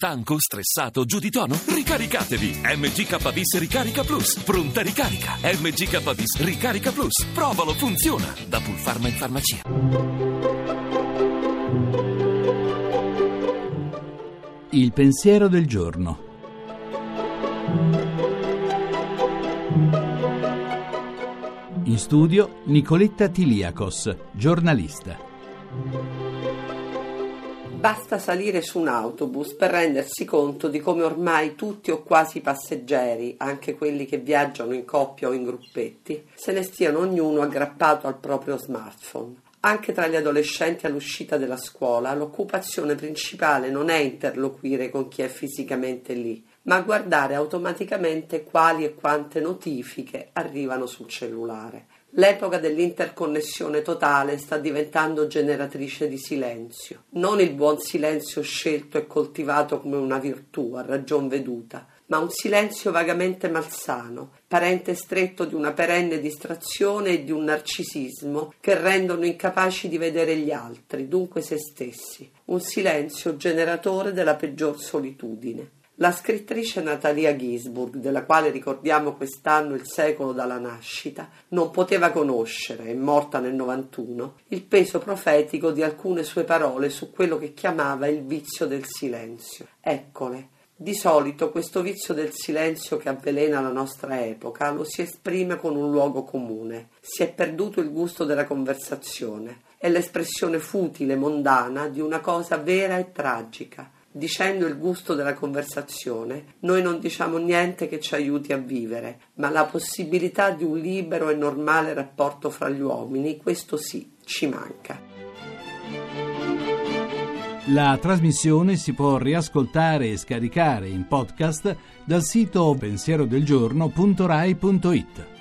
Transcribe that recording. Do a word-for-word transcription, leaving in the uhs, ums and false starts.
Stanco, stressato, giù di tono? Ricaricatevi! M G K V S Ricarica Plus. Pronta ricarica. M G K V S Ricarica Plus. Provalo, funziona. Da Pulfarma in farmacia. Il pensiero del giorno. In studio Nicoletta Tiliacos, giornalista. Basta salire su un autobus per rendersi conto di come ormai tutti o quasi i passeggeri, anche quelli che viaggiano in coppia o in gruppetti, se ne stiano ognuno aggrappato al proprio smartphone. Anche tra gli adolescenti all'uscita della scuola, l'occupazione principale non è interloquire con chi è fisicamente lì, ma guardare automaticamente quali e quante notifiche arrivano sul cellulare. L'epoca dell'interconnessione totale sta diventando generatrice di silenzio, non il buon silenzio scelto e coltivato come una virtù a ragion veduta, ma un silenzio vagamente malsano, parente stretto di una perenne distrazione e di un narcisismo che rendono incapaci di vedere gli altri, dunque se stessi, un silenzio generatore della peggior solitudine. La scrittrice Natalia Ginzburg, della quale ricordiamo quest'anno il secolo dalla nascita, non poteva conoscere, è morta nel novantuno, il peso profetico di alcune sue parole su quello che chiamava il vizio del silenzio. Eccole. Di solito questo vizio del silenzio che avvelena la nostra epoca lo si esprime con un luogo comune. Si è perduto il gusto della conversazione. È l'espressione futile, mondana, di una cosa vera e tragica. Dicendo il gusto della conversazione, noi non diciamo niente che ci aiuti a vivere, ma la possibilità di un libero e normale rapporto fra gli uomini, questo sì, ci manca. La trasmissione si può riascoltare e scaricare in podcast dal sito pensiero del giorno punto rai punto it.